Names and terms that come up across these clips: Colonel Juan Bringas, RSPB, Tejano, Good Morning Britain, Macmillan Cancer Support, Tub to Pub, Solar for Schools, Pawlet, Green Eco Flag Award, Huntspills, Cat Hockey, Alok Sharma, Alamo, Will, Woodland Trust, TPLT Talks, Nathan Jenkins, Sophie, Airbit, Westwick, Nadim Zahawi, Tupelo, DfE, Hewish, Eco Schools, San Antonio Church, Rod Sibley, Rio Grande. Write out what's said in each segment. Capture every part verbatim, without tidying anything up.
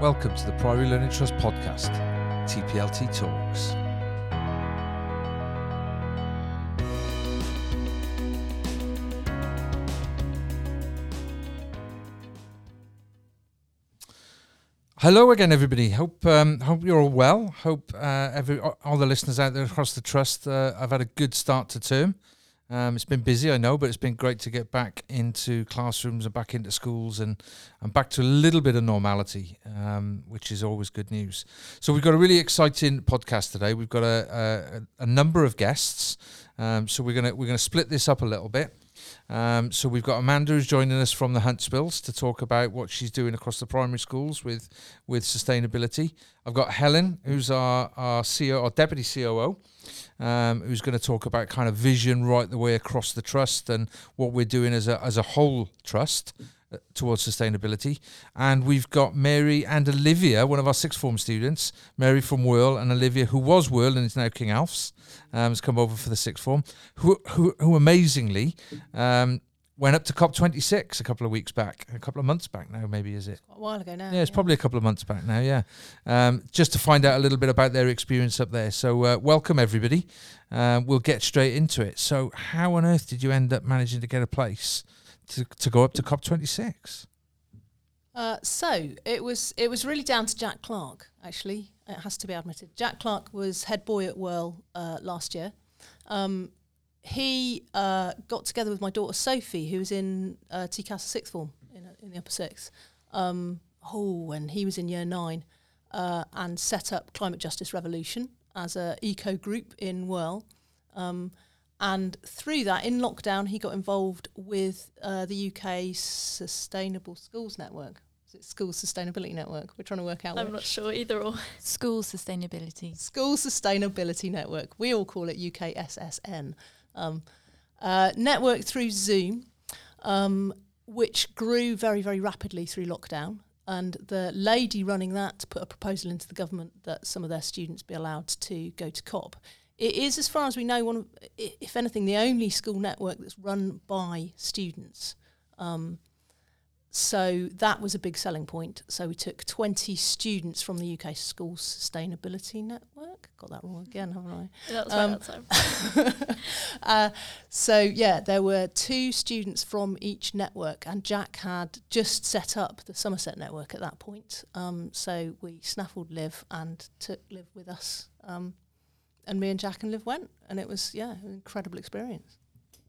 Welcome to the Priory Learning Trust podcast, T P L T Talks. Hello again, everybody. Hope um, hope you're all well. Hope uh, every all the listeners out there across the trust uh, have had a good start to term. Um, it's been busy, I know, but it's been great to get back into classrooms and back into schools and, and back to a little bit of normality, um, which is always good news. So we've got a really exciting podcast today. We've got a a, a number of guests, um, so we're gonna we're gonna split this up a little bit. Um, so we've got Amanda who's joining us from the Huntspills to talk about what she's doing across the primary schools with with sustainability. I've got Helen, who's our our C O O, our deputy C O O, um, who's going to talk about kind of vision right the way across the trust and what we're doing as a as a whole trust towards sustainability. And we've got Mary and Olivia, one of our sixth form students, Mary from Whirl and Olivia, who was Whirl and is now King Alf's, um, has come over for the sixth form, who who, who amazingly um, went up to COP twenty-six a couple of weeks back, a couple of months back now, maybe, is it? Quite a while ago now. Yeah, it's yeah. probably a couple of months back now, yeah. Um, just to find out a little bit about their experience up there. So uh, welcome, everybody. Uh, we'll get straight into it. So how on earth did you end up managing to get a place To, to go up to COP twenty-six? Uh, so it was it was really down to Jack Clark, actually. It has to be admitted. Jack Clark was head boy at Whirl uh, last year. Um, he uh, got together with my daughter Sophie, who was in uh, T C A S sixth form, in, a, in the upper six. Um, oh, and he was in year nine, uh, and set up Climate Justice Revolution as an eco group in Whirl. Um, And through that, in lockdown, he got involved with uh, the U K Sustainable Schools Network. Is it School Sustainability Network? We're trying to work out I'm which. Not sure either or. School Sustainability. School Sustainability Network. We all call it U K S S N. Um, uh, network through Zoom, um, which grew very, very rapidly through lockdown. And the lady running that put a proposal into the government that some of their students be allowed to go to COP. It is, as far as we know, one of, if anything, the only school network that's run by students. Um, so that was a big selling point. So we took twenty students from the U K School Sustainability Network. Got that wrong again, haven't I? That was um, right that time. uh, so, yeah, there were two students from each network, and Jack had just set up the Somerset network at that point. Um, so we snaffled Liv and took Liv with us. Um, And me and Jack and Liv went, and it was, yeah, an incredible experience.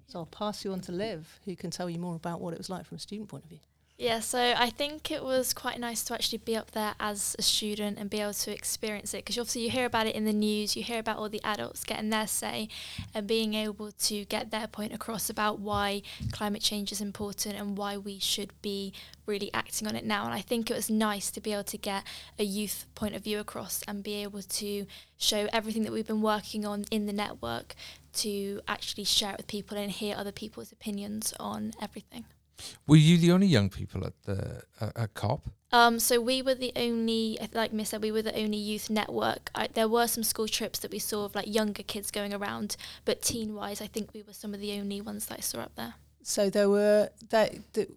So I'll pass you on to Liv, who can tell you more about what it was like from a student point of view. Yeah, so I think it was quite nice to actually be up there as a student and be able to experience it, because obviously you hear about it in the news, you hear about all the adults getting their say and being able to get their point across about why climate change is important and why we should be really acting on it now. And I think it was nice to be able to get a youth point of view across and be able to show everything that we've been working on in the network to actually share it with people and hear other people's opinions on everything. Were you the only young people at the uh, at COP? Um, so we were the only, like Miss said, we were the only youth network. I, there were some school trips that we saw of like younger kids going around, but teen-wise, I think we were some of the only ones that I saw up there. So there were that the,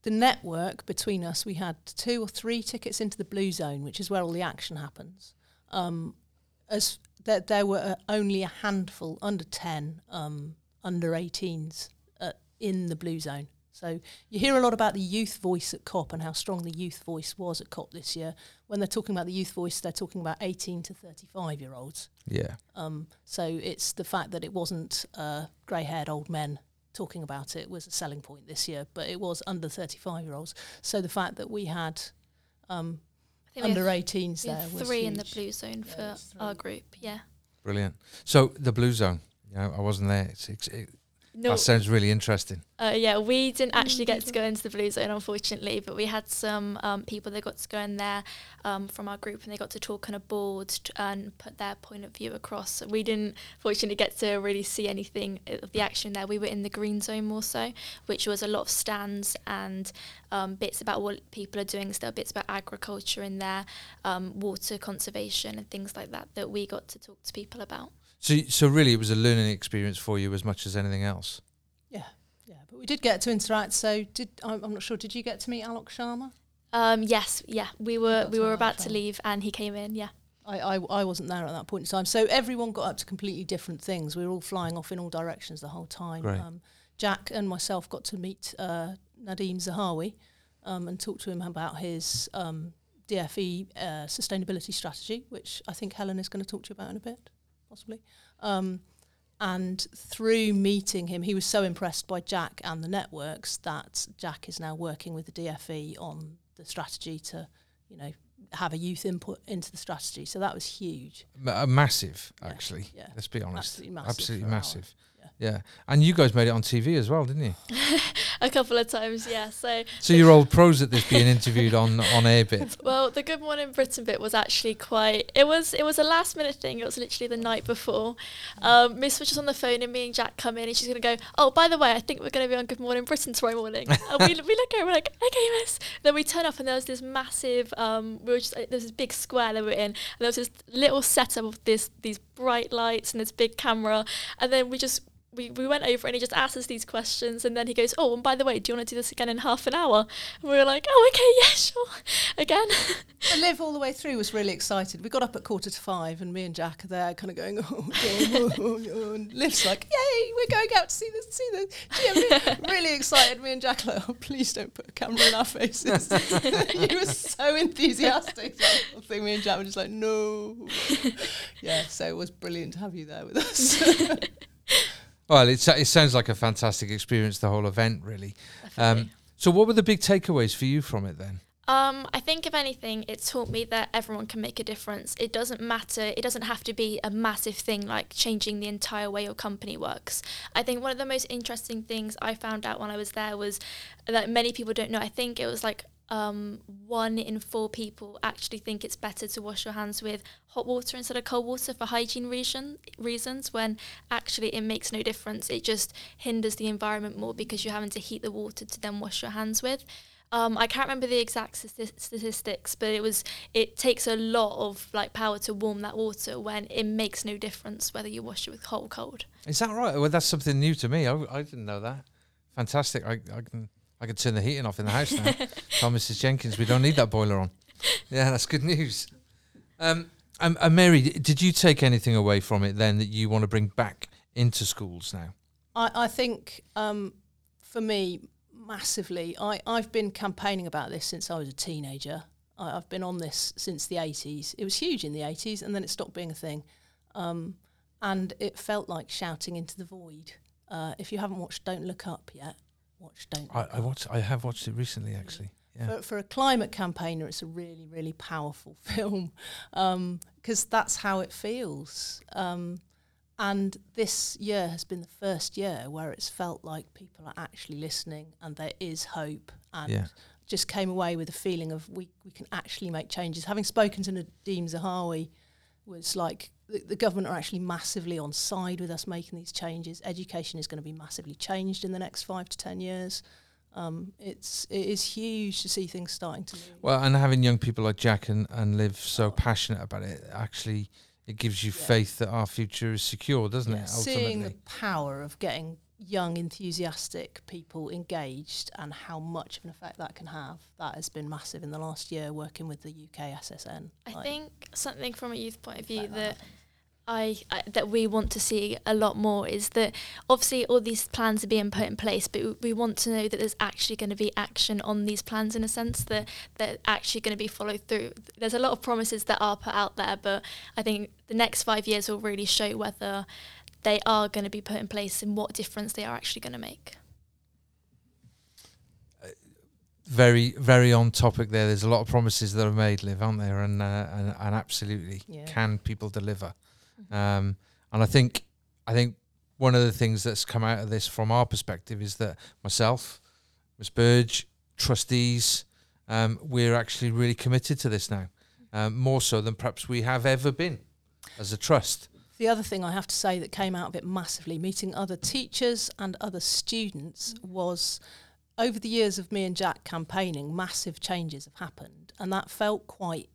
the network between us. We had two or three tickets into the blue zone, which is where all the action happens. Um, as that there, there were only a handful under ten, um, under eighteens uh, in the blue zone. So you hear a lot about the youth voice at COP and how strong the youth voice was at COP this year. When they're talking about the youth voice, they're talking about eighteen to thirty-five-year-olds. Yeah. Um. So it's the fact that it wasn't uh, grey-haired old men talking about it was a selling point this year, but it was under thirty-five-year-olds. So the fact that we had um, under eighteens there was three huge. In the blue zone yeah, for our group, yeah. Brilliant. So the blue zone, you know, I wasn't there. It's, it's, it, No. That sounds really interesting. Uh, yeah, we didn't actually get to go into the blue zone, unfortunately, but we had some um, people that got to go in there um, from our group, and they got to talk on a board and put their point of view across. We didn't, fortunately, get to really see anything of the action there. We were in the green zone more so, which was a lot of stands and um, bits about what people are doing. So there were bits about agriculture in there, um, water conservation and things like that that we got to talk to people about. So, so really, it was a learning experience for you as much as anything else. Yeah, yeah, but we did get to interact. So, did I'm, I'm not sure. Did you get to meet Alok Sharma? Um, yes, yeah, we were we were about to leave and he came in, yeah. I, I, I wasn't there at that point in time. So everyone got up to completely different things. We were all flying off in all directions the whole time. Um, Jack and myself got to meet uh, Nadim Zahawi um, and talk to him about his um, D f E uh, sustainability strategy, which I think Helen is going to talk to you about in a bit, possibly. Um, and through meeting him, he was so impressed by Jack and the networks that Jack is now working with the D f E on the strategy to, you know, have a youth input into the strategy. So that was huge. M- massive, actually. Yeah. Yeah. Let's be honest. Absolutely massive. Absolutely massive. Yeah. yeah. And you guys made it on T V as well, didn't you? A couple of times, yeah. So so you're old pros at this, being interviewed on, on Airbit. Well, the Good Morning Britain bit was actually quite... It was it was a last-minute thing. It was literally the night before. Um, Miss was just on the phone and me and Jack come in and she's going to go, oh, by the way, I think we're going to be on Good Morning Britain tomorrow morning. And we, we look at her and we're like, okay, miss. Then we turn up and there was this massive... Um, we were just, uh, there was this big square that we were in and there was this little setup of this these bright lights and this big camera. And then we just... We, we went over and he just asked us these questions and then he goes, oh, and by the way, do you want to do this again in half an hour? And we were like, oh, okay, yeah, sure, again. And Liv all the way through was really excited. We got up at quarter to five and me and Jack are there kind of going, oh, oh, oh, oh. And Liv's like, yay, we're going out to see this, see this. Yeah, really, really excited. Me and Jack are like, oh, please don't put a camera in our faces. You were so enthusiastic. I think me and Jack were just like, no. Yeah, so it was brilliant to have you there with us. Well, it's, it sounds like a fantastic experience, the whole event, really. Um, so what were the big takeaways for you from it then? Um, I think, if anything, it taught me that everyone can make a difference. It doesn't matter. It doesn't have to be a massive thing like changing the entire way your company works. I think one of the most interesting things I found out when I was there was that many people don't know. I think it was like um, one in four people actually think it's better to wash your hands with hot water instead of cold water for hygiene reason, reasons, when actually it makes no difference. It just hinders the environment more because you're having to heat the water to then wash your hands with. Um, I can't remember the exact statistics, but it was it takes a lot of like power to warm that water when it makes no difference whether you wash it with hot or cold. Is that right? Well, that's something new to me. I, I didn't know that. Fantastic. I, I can I can turn the heating off in the house now. Tell Missus Jenkins we don't need that boiler on. Yeah, that's good news. Um, and, and Mary, did you take anything away from it then that you want to bring back into schools now? I, I think um, for me... Massively. I, I've been campaigning about this since I was a teenager. I, I've been on this since the eighties. It was huge in the eighties and then it stopped being a thing. Um, and it felt like shouting into the void. Uh, if you haven't watched Don't Look Up yet, watch Don't Look I, Up. I, watched, I have watched it recently, actually. Yeah. For, for a climate campaigner, it's a really, really powerful film because um, that's how it feels. Um, And this year has been the first year where it's felt like people are actually listening and there is hope. And yeah. just came away with a feeling of we, we can actually make changes. Having spoken to Nadim Zahawi was like the, the government are actually massively on side with us making these changes. Education is going to be massively changed in the next five to ten years. Um, it's it is huge to see things starting to move. Well, and having young people like Jack and, and Liv so oh. passionate about it actually... It gives you yeah. faith that our future is secure, doesn't yeah. it, ultimately? Seeing the power of getting young, enthusiastic people engaged and how much of an effect that can have, that has been massive in the last year working with the U K S S N. I like think something from a youth point of view like that, that I, I that we want to see a lot more is that obviously all these plans are being put in place, but we want to know that there's actually going to be action on these plans in a sense that they're actually going to be followed through. There's a lot of promises that are put out there, but I think the next five years will really show whether they are going to be put in place and what difference they are actually going to make. Uh, very, very on topic there. There's a lot of promises that are made, Liv, aren't there? And, uh, and, and absolutely, yeah. Can people deliver? Um, and I think I think one of the things that's come out of this from our perspective is that myself, Miss Burge, trustees, um, we're actually really committed to this now, um, more so than perhaps we have ever been as a trust. The other thing I have to say that came out of it massively, meeting other teachers and other students, was over the years of me and Jack campaigning, massive changes have happened. And that felt quite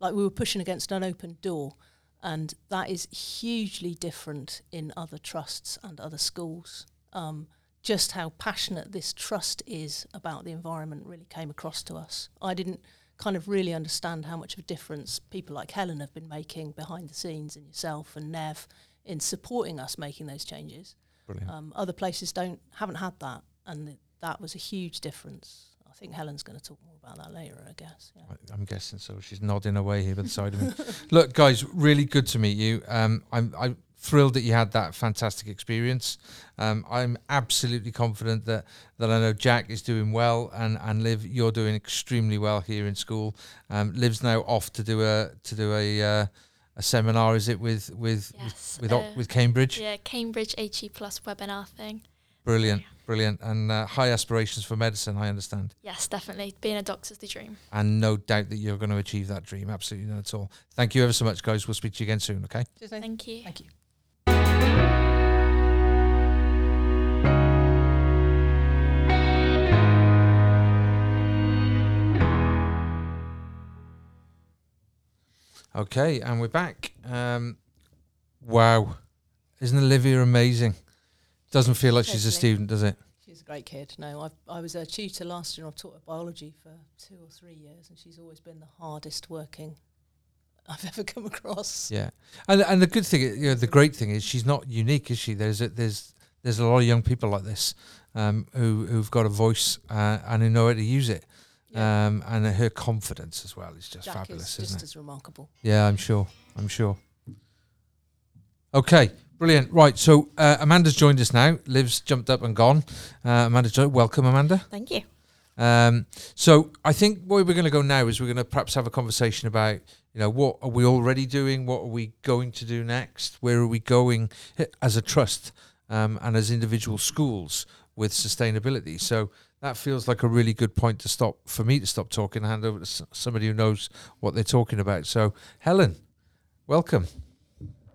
like we were pushing against an open door. And that is hugely different in other trusts and other schools. Um, just how passionate this trust is about the environment really came across to us. I didn't kind of really understand how much of a difference people like Helen have been making behind the scenes, and yourself and Nev, in supporting us making those changes. Um, other places don't haven't had that, and th- that was a huge difference. I think Helen's going to talk more about that later, I guess. Yeah. I'm guessing so. She's nodding away here by the side of me. Look, guys, really good to meet you. Um, I'm, I'm thrilled that you had that fantastic experience. Um, I'm absolutely confident that, that I know Jack is doing well, and, and Liv, you're doing extremely well here in school. Um, Liv's now off to do a to do a uh, a seminar, is it, with with yes, with, with, uh, with Cambridge? Yeah, Cambridge H E Plus webinar thing. Brilliant, brilliant, and uh, high aspirations for medicine, I understand. Yes, definitely. Being a doctor's the dream. And no doubt that you're going to achieve that dream, absolutely not at all. Thank you ever so much, guys. We'll speak to you again soon, okay? Cheers, thank you. Thank you. Okay, and we're back. Um, wow, isn't Olivia amazing? Doesn't feel like totally. She's a student, does it? She's a great kid. No, I've, I was a tutor last year, and I've taught her biology for two or three years, and she's always been the hardest working I've ever come across. Yeah, and and the good thing, you know, the great thing is she's not unique, is she? There's a, there's there's a lot of young people like this um, who who've got a voice uh, and who know how to use it. Yeah. Um, and her confidence as well is just Jack fabulous, is isn't just it? Just as remarkable. Yeah, I'm sure. I'm sure. Okay. Brilliant. Right, so uh, Amanda's joined us now. Liv's jumped up and gone. Uh, Amanda's joined. Welcome, Amanda. Thank you. Um, so I think where we're going to go now is we're going to perhaps have a conversation about, you know, what are we already doing? What are we going to do next? Where are we going as a trust um, and as individual schools with sustainability? So that feels like a really good point to stop, for me to stop talking and hand over to somebody who knows what they're talking about. So Helen, welcome.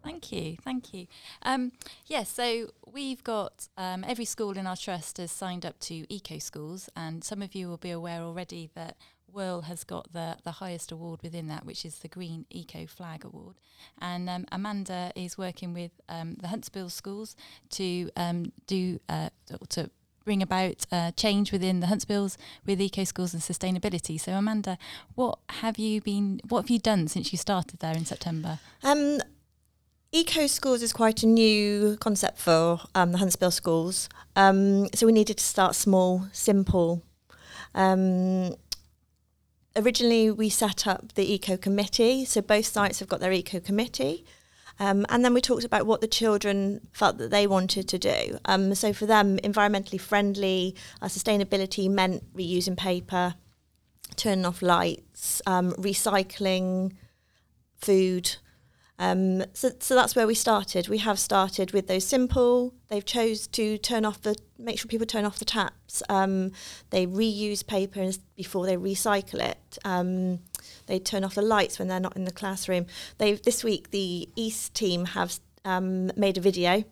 Thank you, thank you. Um, yes, yeah, so we've got um, every school in our trust has signed up to Eco Schools, and some of you will be aware already that Whirl has got the, the highest award within that, which is the Green Eco Flag Award. And um, Amanda is working with um, the Huntspills schools to um, do uh, to bring about uh, change within the Huntspills with Eco Schools and sustainability. So Amanda, what have you been? What have you done since you started there in September? Um. Eco Schools is quite a new concept for um, the Huntsville schools, um, so we needed to start small, simple. Um, originally we set up the Eco Committee, so both sites have got their Eco Committee, um, and then we talked about what the children felt that they wanted to do. Um, so for them, environmentally friendly, uh, sustainability meant reusing paper, turning off lights, um, recycling, food. Um, so, so that's where we started. We have started with those simple. They've chose to turn off the, make sure people turn off the taps. Um, they reuse paper before they recycle it. Um, they turn off the lights when they're not in the classroom. They've this week the East team have um, made a video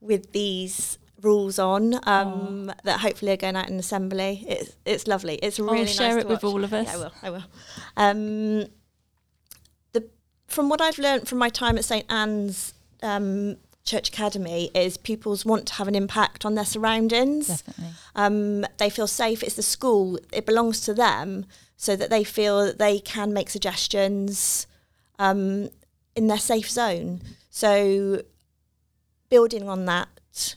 with these rules on um, oh. that hopefully are going out in assembly. It's it's lovely. It's really I'll nice share to it watch. With all of us. Yeah, I will. I will. Um, From what I've learned from my time at Saint Anne's um, Church Academy is pupils want to have an impact on their surroundings. Definitely. Um, they feel safe. It's the school. It belongs to them, so that they feel that they can make suggestions um, in their safe zone. So building on that,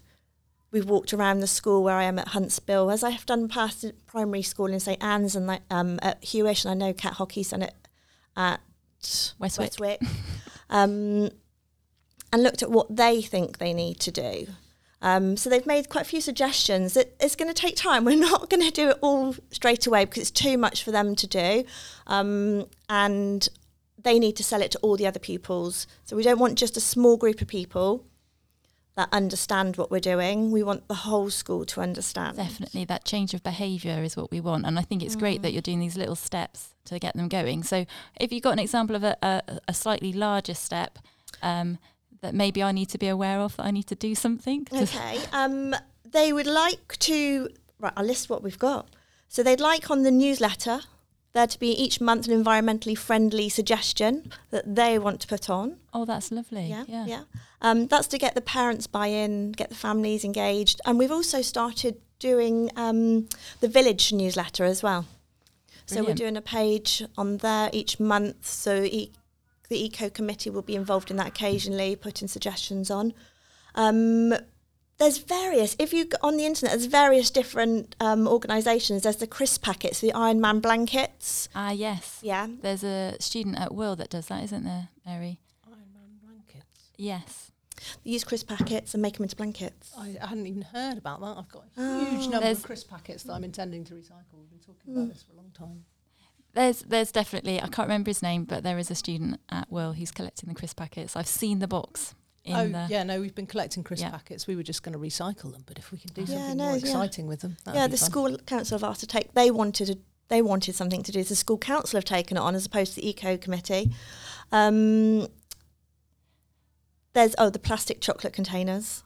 we've walked around the school where I am at Huntsville, as I have done past primary school in Saint Anne's and um, at Hewish, and I know Cat Hockey's done it at Westwick, Westwick. um, and looked at what they think they need to do. Um, so they've made quite a few suggestions. It, it's going to take time. We're not going to do it all straight away because it's too much for them to do. Um, and they need to sell it to all the other pupils. So we don't want just a small group of people that understand what we're doing. We want the whole school to understand. Definitely, that change of behaviour is what we want. And I think it's mm. great that you're doing these little steps to get them going. So if you've got an example of a, a, a slightly larger step um, that maybe I need to be aware of, that I need to do something. Okay, um, they would like to, right, I'll list what we've got. So they'd like on the newsletter there to be each month an environmentally friendly suggestion that they want to put on. Oh, that's lovely. Yeah, yeah. yeah. Um, that's to get the parents buy-in, get the families engaged. And we've also started doing um, the village newsletter as well. So Brilliant. We're doing a page on there each month. So e- the Eco Committee will be involved in that occasionally, putting suggestions on. Um, there's various, if you go on the internet, there's various different um, organisations. There's the crisp packets, the Iron Man Blankets. Ah, yes. Yeah. There's a student at Whirl that does that, isn't there, Mary? Iron Man Blankets? Yes. They use crisp packets and make them into blankets. I, I hadn't even heard about that. I've got a oh. huge number there's of crisp packets that I'm intending to recycle. We've been talking mm. about this for a long time. There's there's definitely, I can't remember his name, but there is a student at Will who's collecting the crisp packets. I've seen the box. In oh, the yeah, no, we've been collecting crisp yeah. packets. We were just going to recycle them, but if we can do yeah, something no, more exciting yeah. with them, that Yeah, would be the fun. School council have asked to take, they wanted a, they wanted something to do. The school council have taken it on as opposed to the Eco Committee. Um... There's, oh, the plastic chocolate containers.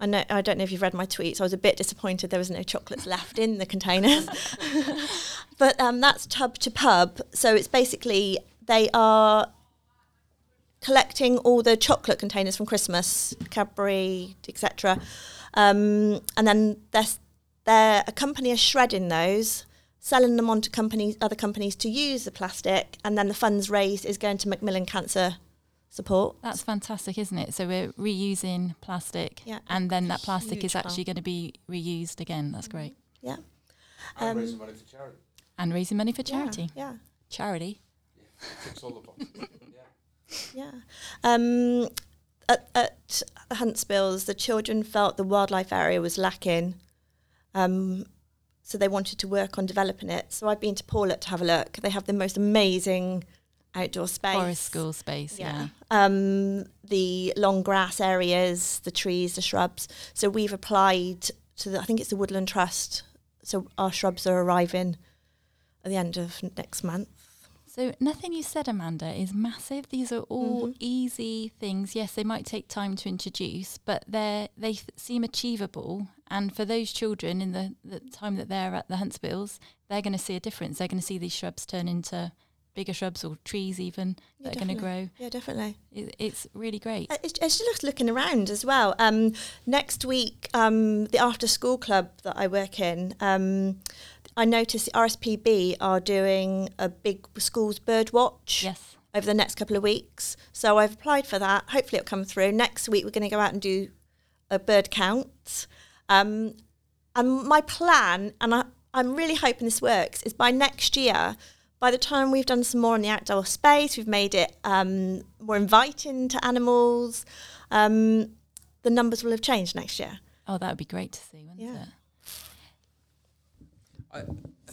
I know. I don't know if you've read my tweets. I was a bit disappointed there was no chocolates left in the containers. But um, that's Tub to Pub. So it's basically they are collecting all the chocolate containers from Christmas, Cadbury, et cetera. Um, and then they're, they're, a company is shredding those, selling them on to companies, other companies to use the plastic, and then the funds raised is going to Macmillan Cancer Support. That's fantastic, isn't it? So we're reusing plastic, yeah, and then that plastic is actually part. going to be reused again. That's great. Yeah. Um, and raising money for charity. And raising money for charity. Yeah. yeah. Charity. Yeah. yeah. Um, at, at Huntspills, the children felt the wildlife area was lacking, um, so they wanted to work on developing it. So I've been to Pawlet to have a look. They have the most amazing outdoor space, forest school space, yeah. yeah. Um, the long grass areas, the trees, the shrubs. So we've applied to the, I think it's the Woodland Trust. So our shrubs are arriving at the end of next month. So nothing you said, Amanda, is massive. These are all mm-hmm. easy things. Yes, they might take time to introduce, but they they f- seem achievable. And for those children in the, the time that they're at the Huntspills, they're going to see a difference. They're going to see these shrubs turn into bigger shrubs or trees even that yeah, are going to grow. Yeah, definitely. It, it's really great. I, I just looked looking around as well. Um, next week, um, the after school club that I work in, um, I noticed the R S P B are doing a big schools bird watch yes. over the next couple of weeks. So I've applied for that. Hopefully it'll come through. Next week, we're going to go out and do a bird count. Um, and my plan, and I, I'm really hoping this works, is by next year, by the time we've done some more in the outdoor space, we've made it um, more inviting to animals, um, the numbers will have changed next year. Oh, that would be great to see, wouldn't yeah. it? I,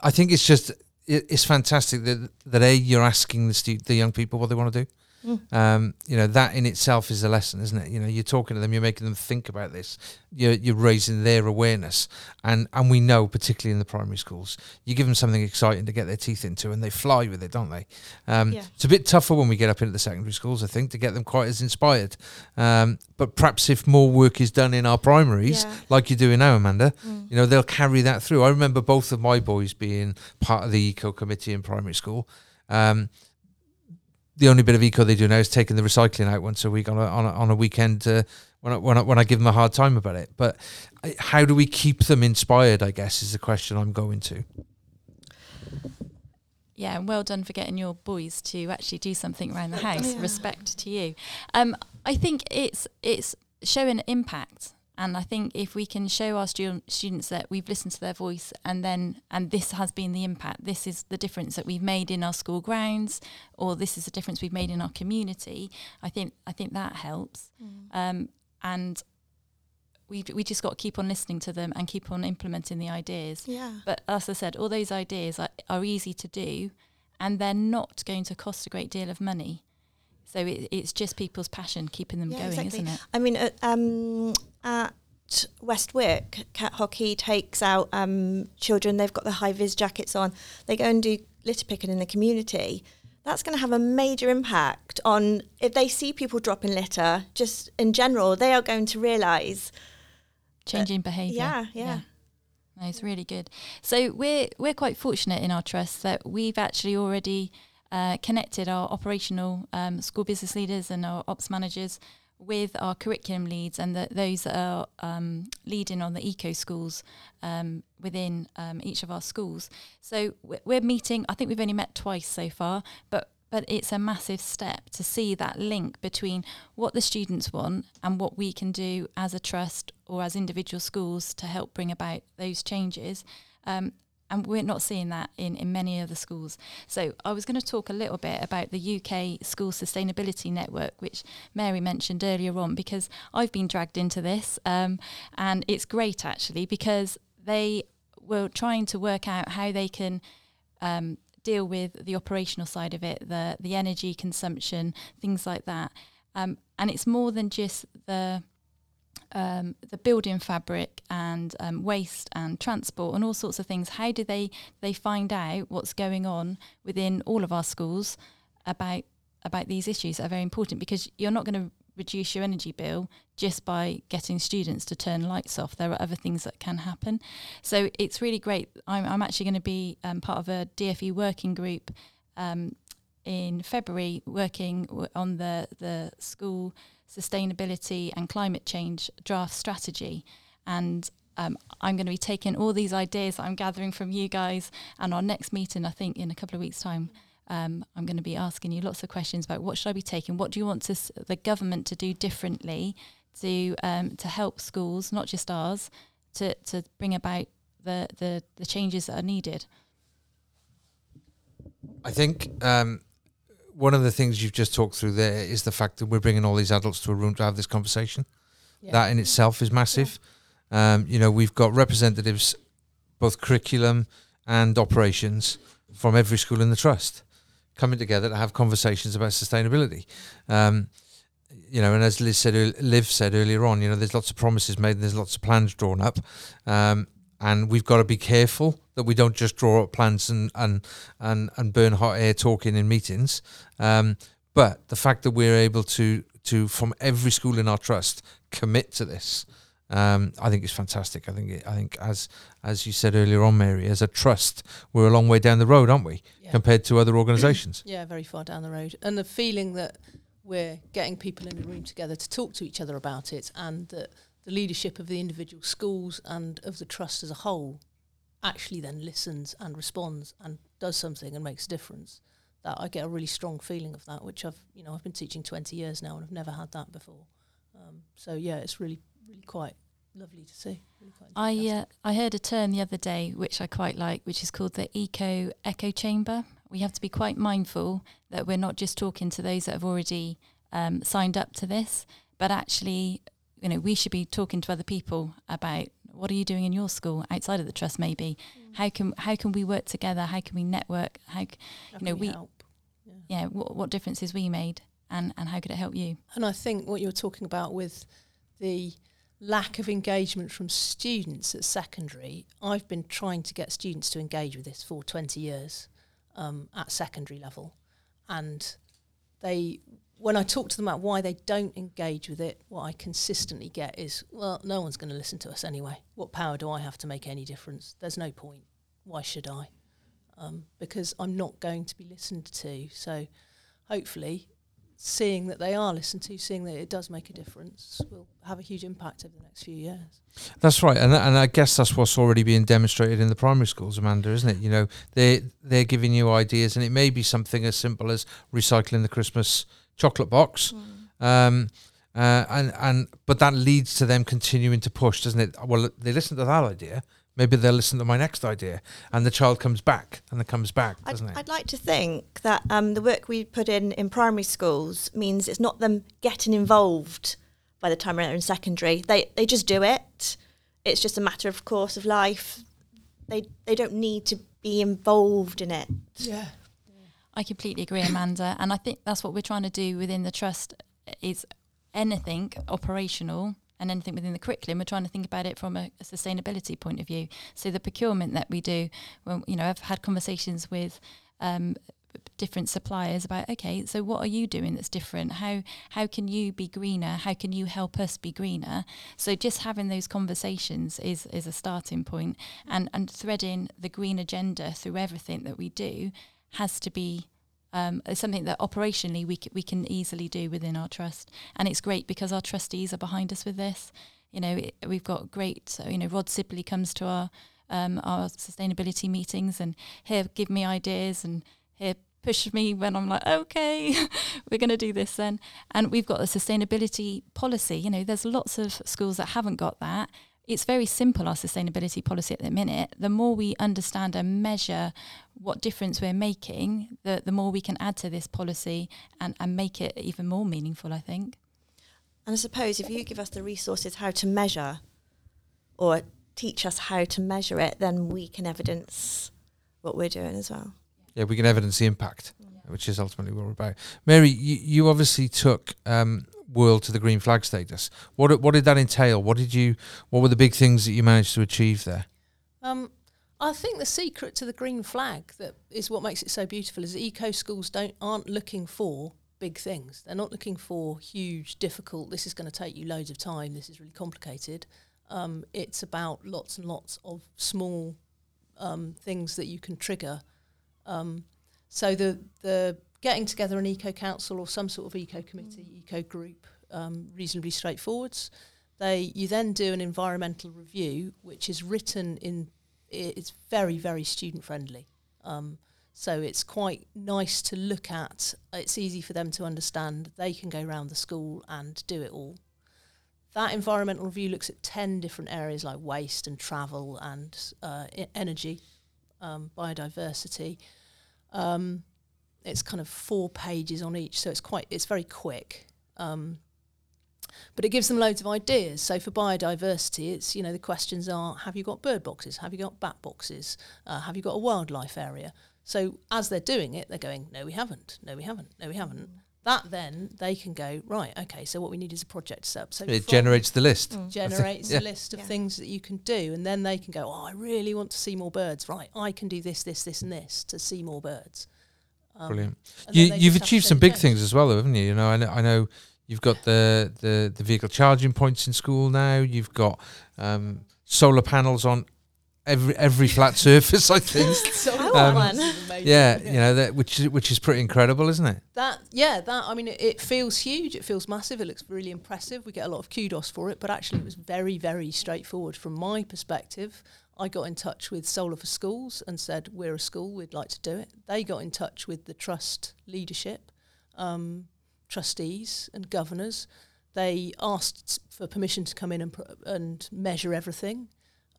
I think it's just, it, it's fantastic that, that A, you're asking the stu- the young people what they want to do. Mm. Um, you know, that in itself is a lesson, isn't it? You know, you're talking to them, you're making them think about this, you're, you're raising their awareness, and and we know, particularly in the primary schools, you give them something exciting to get their teeth into and they fly with it, don't they? Um, yeah. It's a bit tougher when we get up into the secondary schools, I think, to get them quite as inspired, um, but perhaps if more work is done in our primaries, yeah. like you're doing now, Amanda, mm. you know, they'll carry that through. I remember both of my boys being part of the Eco Committee in primary school. um The only bit of eco they do now is taking the recycling out once a week on a on a, on a weekend uh, when I, when I, when I give them a hard time about it. But I, how do we keep them inspired, I guess, is the question I'm going to. Yeah, and well done for getting your boys to actually do something around the house. Yeah. Respect to you. Um, I think it's it's showing impact, and I think if we can show our stu- students that we've listened to their voice, and then and this has been the impact, this is the difference that we've made in our school grounds, or this is the difference we've made in our community, I think I think that helps. Mm. Um, and we we just got to keep on listening to them and keep on implementing the ideas. Yeah. But as I said, all those ideas are, are easy to do, and they're not going to cost a great deal of money. So it, it's just people's passion keeping them yeah, going, exactly. isn't it? I mean, uh, um, at Westwick, Cat Hockey takes out um, children. They've got the high-vis jackets on. They go and do litter picking in the community. That's going to have a major impact on, if they see people dropping litter, just in general, they are going to realise. Changing behaviour. Yeah, yeah, yeah. No, it's really good. So we're we're quite fortunate in our trust that we've actually already uh, connected our operational um, school business leaders and our ops managers with our curriculum leads and the, those that are um, leading on the Eco Schools um, within um, each of our schools. So we're meeting, I think we've only met twice so far, but but it's a massive step to see that link between what the students want and what we can do as a trust or as individual schools to help bring about those changes. Um, and we're not seeing that in, in many other schools. So I was going to talk a little bit about the U K School Sustainability Network, which Mary mentioned earlier on, because I've been dragged into this. Um, and it's great, actually, because they were trying to work out how they can um, deal with the operational side of it, the the energy consumption, things like that, um, and it's more than just the um, the building fabric and um, waste and transport and all sorts of things. How do they they find out what's going on within all of our schools about about these issues that are very important? Because you're not going to reduce your energy bill just by getting students to turn lights off. There are other things that can happen. So it's really great. I'm, I'm actually going to be um, part of a D f E working group um, in February, working w- on the, the school sustainability and climate change draft strategy. And um, I'm going to be taking all these ideas that I'm gathering from you guys, and our next meeting, I think in a couple of weeks' time, Um, I'm going to be asking you lots of questions about what should I be taking, what do you want to s- the government to do differently to um, to help schools, not just ours, to, to bring about the, the, the changes that are needed. I think um, one of the things you've just talked through there is the fact that we're bringing all these adults to a room to have this conversation. Yeah. That in itself is massive. Yeah. Um, you know, we've got representatives, both curriculum and operations, from every school in the trust, coming together to have conversations about sustainability. Um, you know, and as Liz said, Liv said earlier on, you know, there's lots of promises made and there's lots of plans drawn up. Um, and we've got to be careful that we don't just draw up plans and and, and, and burn hot air talking in meetings. Um, but the fact that we're able to, to, from every school in our trust, commit to this, Um, I think it's fantastic. I think it, I think as as you said earlier on, Mary, as a trust, we're a long way down the road, aren't we? Yeah. Compared to other organisations. Yeah, very far down the road. And the feeling that we're getting people in a room together to talk to each other about it, and that the leadership of the individual schools and of the trust as a whole actually then listens and responds and does something and makes a difference. That I get a really strong feeling of that, which I've you know I've been teaching twenty years now, and I've never had that before. Um, so yeah, it's really. Really quite lovely to see. Really I uh, I heard a term the other day which I quite like, which is called the eco echo chamber. We have to be quite mindful that we're not just talking to those that have already um, signed up to this, but actually, you know, we should be talking to other people about what are you doing in your school outside of the trust, maybe. Mm. How can how can we work together? How can we network? How, c- how you know, we, we help? Yeah, yeah what, what differences we made, and and how could it help you? And I think what you're talking about with the lack of engagement from students at secondary. I've been trying to get students to engage with this for twenty years um, at secondary level, and they, when I talk to them about why they don't engage with it, what I consistently get is, well, no one's going to listen to us anyway. What power do I have to make any difference? There's no point. Why should I? Um, because I'm not going to be listened to. So hopefully, seeing that they are listened to, seeing that it does make a difference, will have a huge impact over the next few years. That's right, and and I guess that's what's already being demonstrated in the primary schools, Amanda, isn't it? You know, they they're giving you ideas, and it may be something as simple as recycling the Christmas chocolate box, mm. um, uh, and and but that leads to them continuing to push, doesn't it? Well, they listen to that idea. Maybe they'll listen to my next idea, and the child comes back, and it comes back, doesn't I'd, it? I'd like to think that um, the work we put in in primary schools means it's not them getting involved by the time they're in secondary. They they just do it. It's just a matter of course of life. They they don't need to be involved in it. Yeah, I completely agree, Amanda, and I think that's what we're trying to do within the trust is anything operational. And anything within the curriculum, we're trying to think about it from a, a sustainability point of view. So the procurement that we do, well, you know, I've had conversations with um, different suppliers about, okay, so what are you doing that's different? How how can you be greener? How can you help us be greener? So just having those conversations is is a starting point, and, and threading the green agenda through everything that we do has to be um, something that operationally we c- we can easily do within our trust. And it's great because our trustees are behind us with this. You know, it, we've got great, so, you know, Rod Sibley comes to our um, our sustainability meetings and he'll give me ideas and he'll push me when I'm like, okay, we're going to do this then. And we've got a sustainability policy. You know, there's lots of schools that haven't got that. It's very simple, our sustainability policy at the minute. The more we understand and measure what difference we're making, the, the more we can add to this policy and, and make it even more meaningful, I think. And I suppose if you give us the resources how to measure or teach us how to measure it, then we can evidence what we're doing as well. Yeah, we can evidence the impact, yeah. Which is ultimately what we're about. Mary, you, you obviously took um, Whirl to the green flag status. What what did that entail? What did you? What were the big things that you managed to achieve there? Um, I think the secret to the green flag that is what makes it so beautiful is that eco schools don't aren't looking for big things. They're not looking for huge, difficult, this is going to take you loads of time, this is really complicated. Um, it's about lots and lots of small um, things that you can trigger. Um, so the the getting together an eco-council or some sort of eco-committee, mm. eco-group, um, reasonably straightforward. They, you then do an environmental review, which is written in, it's very, very student-friendly. Um So it's quite nice to look at. It's easy for them to understand. They can go around the school and do it all. That environmental review looks at ten different areas like waste and travel and uh, I- energy, um, biodiversity. Um, it's kind of four pages on each, so it's quite it's very quick. Um, but it gives them loads of ideas. So for biodiversity, it's, you know, the questions are: have you got bird boxes? Have you got bat boxes? Uh, have you got a wildlife area? So as they're doing it, they're going, no, we haven't, no, we haven't, no, we haven't. Mm. That then, they can go, right, okay, so what we need is a project set up. So it generates the list. Mm. Generates yeah. a list of yeah. things that you can do, and then they can go, oh, I really want to see more birds. Right, I can do this, this, this, and this to see more birds. Um, Brilliant. You, you've achieved some big goes. things as well, though, haven't you? You know, I know, I know you've got the, the, the vehicle charging points in school now. You've got um, solar panels on every every flat surface, I think. So um, one. Yeah, you know, that which is which is pretty incredible, isn't it? That yeah, that I mean, it, it feels huge, it feels massive, it looks really impressive. We get a lot of kudos for it, but actually, it was very very straightforward from my perspective. I got in touch with Solar for Schools and said, "We're a school, we'd like to do it." They got in touch with the trust leadership, um, trustees and governors. They asked for permission to come in and pr- and measure everything.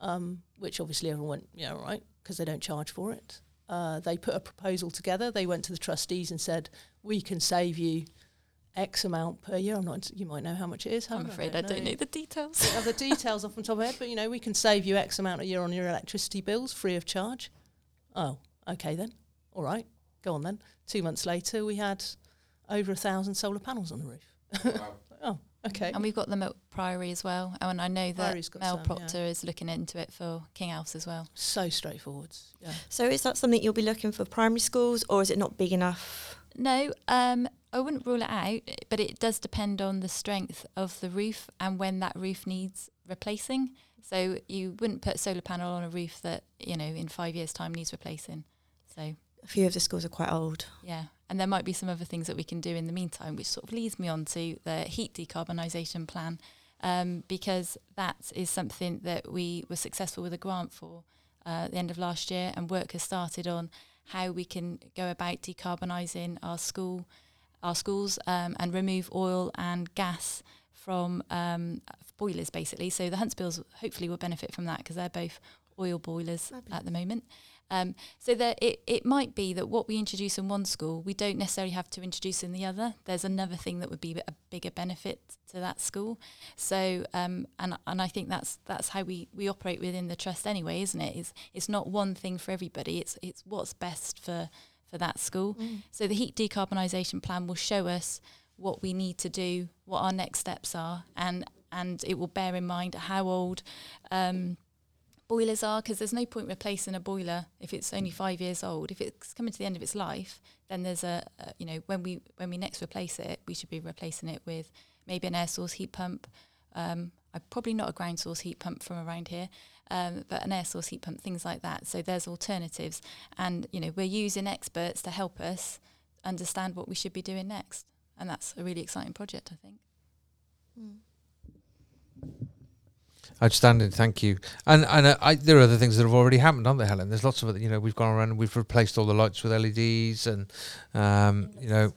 Um, which obviously everyone went, yeah, all right, because they don't charge for it. Uh, they put a proposal together. They went to the trustees and said, we can save you X amount per year. I'm not, you might know how much it is. I'm afraid I don't know the details. I don't have the details off the top of my head, but, you know, we can save you X amount a year on your electricity bills free of charge. Oh, okay then. All right, go on then. Two months later, we had over a thousand solar panels on the roof. Wow. Oh. Okay. And we've got them at Priory as well. Oh, and I know Priory's that Mel some, Proctor yeah. is looking into it for King Alf's as well. So straightforward. Yeah. So is that something you'll be looking for primary schools, or is it not big enough? No, um, I wouldn't rule it out, but it does depend on the strength of the roof and when that roof needs replacing. So you wouldn't put a solar panel on a roof that, you know, in five years' time needs replacing. So a few of the schools are quite old. Yeah. And there might be some other things that we can do in the meantime, which sort of leads me on to the heat decarbonisation plan, um, because that is something that we were successful with a grant for uh, at the end of last year, and work has started on how we can go about decarbonising our school, our schools um, and remove oil and gas from um, boilers, basically. So the Huntspills hopefully will benefit from that because they're both oil boilers Fabulous. At the moment. Um, so that it, it might be that what we introduce in one school, we don't necessarily have to introduce in the other. There's another thing that would be a bigger benefit to that school. So, um, and and I think that's that's how we, we operate within the trust anyway, isn't it? It's, it's not one thing for everybody. It's it's what's best for, for that school. Mm. So the heat decarbonisation plan will show us what we need to do, what our next steps are, and, and it will bear in mind how old... Um, boilers are, because there's no point replacing a boiler if it's only five years old. If it's coming to the end of its life, then there's a, a you know, when we when we next replace it, we should be replacing it with maybe an air source heat pump. Um, probably not a ground source heat pump from around here, um, but an air source heat pump, things like that. So there's alternatives, and you know, we're using experts to help us understand what we should be doing next, and that's a really exciting project, I think. Mm. Outstanding, thank you. And and uh, I, there are other things that have already happened, aren't there, Helen? There's lots of it. You know, we've gone around and we've replaced all the lights with L E Ds, and um, you know,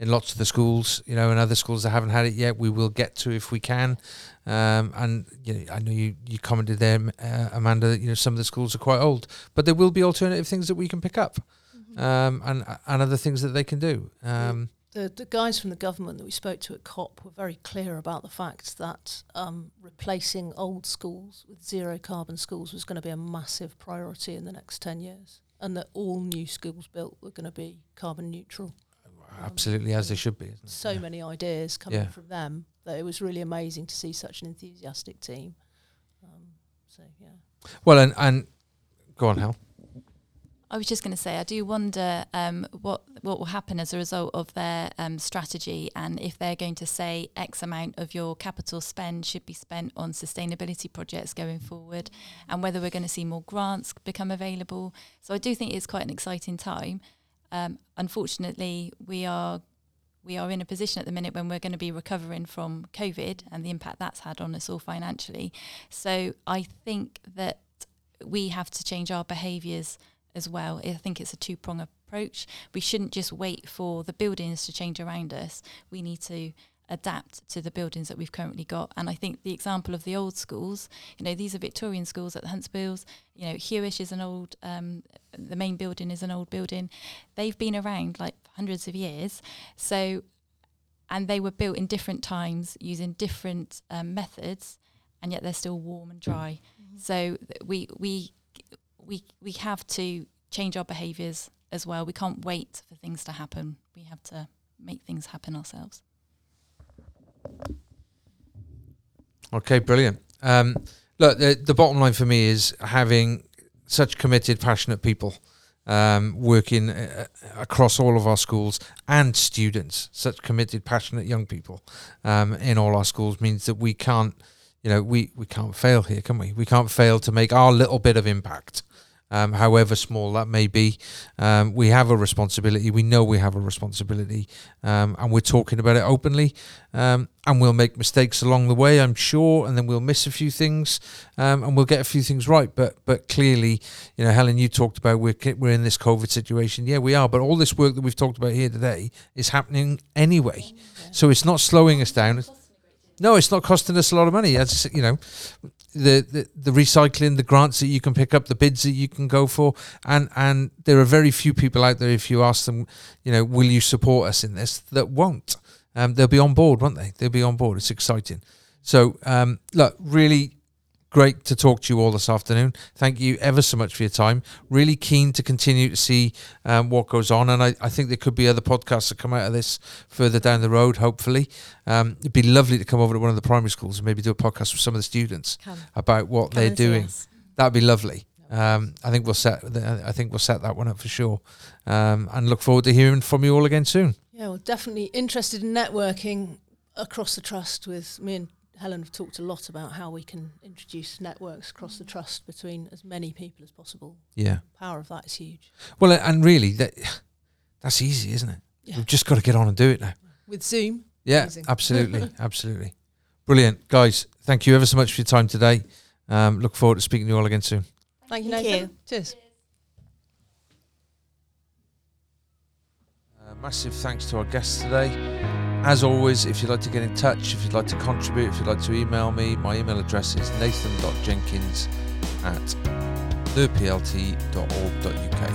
in lots of the schools, you know, and other schools that haven't had it yet, we will get to if we can. Um, and you know, I know you you commented there, uh, Amanda, that you know some of the schools are quite old, but there will be alternative things that we can pick up, mm-hmm. um, and and other things that they can do. Um, The, the guys from the government that we spoke to at COP were very clear about the fact that um, replacing old schools with zero carbon schools was going to be a massive priority in the next ten years, and that all new schools built were going to be carbon neutral. Absolutely, um, as they should be. Isn't it? So yeah. many ideas coming yeah. from them that it was really amazing to see such an enthusiastic team. Um, so, yeah. Well, and, and go on, Hal. I was just going to say, I do wonder um, what what will happen as a result of their um, strategy, and if they're going to say X amount of your capital spend should be spent on sustainability projects going forward, and whether we're going to see more grants become available. So I do think it's quite an exciting time. Um, unfortunately, we are we are in a position at the minute when we're going to be recovering from COVID and the impact that's had on us all financially. So I think that we have to change our behaviours as well. I think it's a two-prong approach. We shouldn't just wait for the buildings to change around us. We need to adapt to the buildings that we've currently got. And I think the example of the old schools, you know, these are Victorian schools at the Huntspills. You know, Hewish is an old, um, the main building is an old building. They've been around like hundreds of years. So, and they were built in different times using different um, methods, and yet they're still warm and dry. Mm-hmm. So we, we, We we have to change our behaviours as well. We can't wait for things to happen. We have to make things happen ourselves. Okay, brilliant. Um, look, the, the bottom line for me is having such committed, passionate people um, working uh, across all of our schools, and students, such committed, passionate young people um, in all our schools, means that we can't, you know, we, we can't fail here, can we? We can't fail to make our little bit of impact. Um, however small that may be, um, we have a responsibility. We know we have a responsibility, um, and we're talking about it openly, um, and we'll make mistakes along the way, I'm sure, and then we'll miss a few things, um, and we'll get a few things right. But but clearly, you know, Helen, you talked about we're we're in this COVID situation. Yeah, we are. But all this work that we've talked about here today is happening anyway, so it's not slowing us down. No, it's not costing us a lot of money. As you know, the, the the recycling, the grants that you can pick up, the bids that you can go for, and and there are very few people out there, if you ask them, you know, will you support us in this, that won't. Um, they'll be on board, won't they? They'll be on board. It's exciting. So um, look, really great to talk to you all this afternoon. Thank you ever so much for your time. Really keen to continue to see um, what goes on. And I, I think there could be other podcasts that come out of this further down the road, hopefully. Um, it'd be lovely to come over to one of the primary schools and maybe do a podcast with some of the students come. about what come they're doing. Us. That'd be lovely. Um, I think we'll set I think we'll set that one up for sure. Um, and look forward to hearing from you all again soon. Yeah, well, definitely interested in networking across the trust with me and Helen have talked a lot about how we can introduce networks across the trust between as many people as possible. Yeah. The power of that is huge. Well, and really, that that's easy, isn't it? Yeah. We've just got to get on and do it now. With Zoom. Yeah, amazing. Absolutely, absolutely. Brilliant. Guys, thank you ever so much for your time today. Um, look forward to speaking to you all again soon. Thank you, Nathan. Thank you. Cheers. Uh, massive thanks to our guests today. As always, if you'd like to get in touch, if you'd like to contribute, if you'd like to email me, my email address is nathan dot jenkins at the p l t dot org dot u k.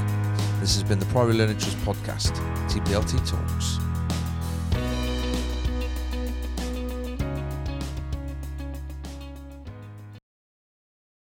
This has been the Priory Learning Trust podcast, T P L T Talks.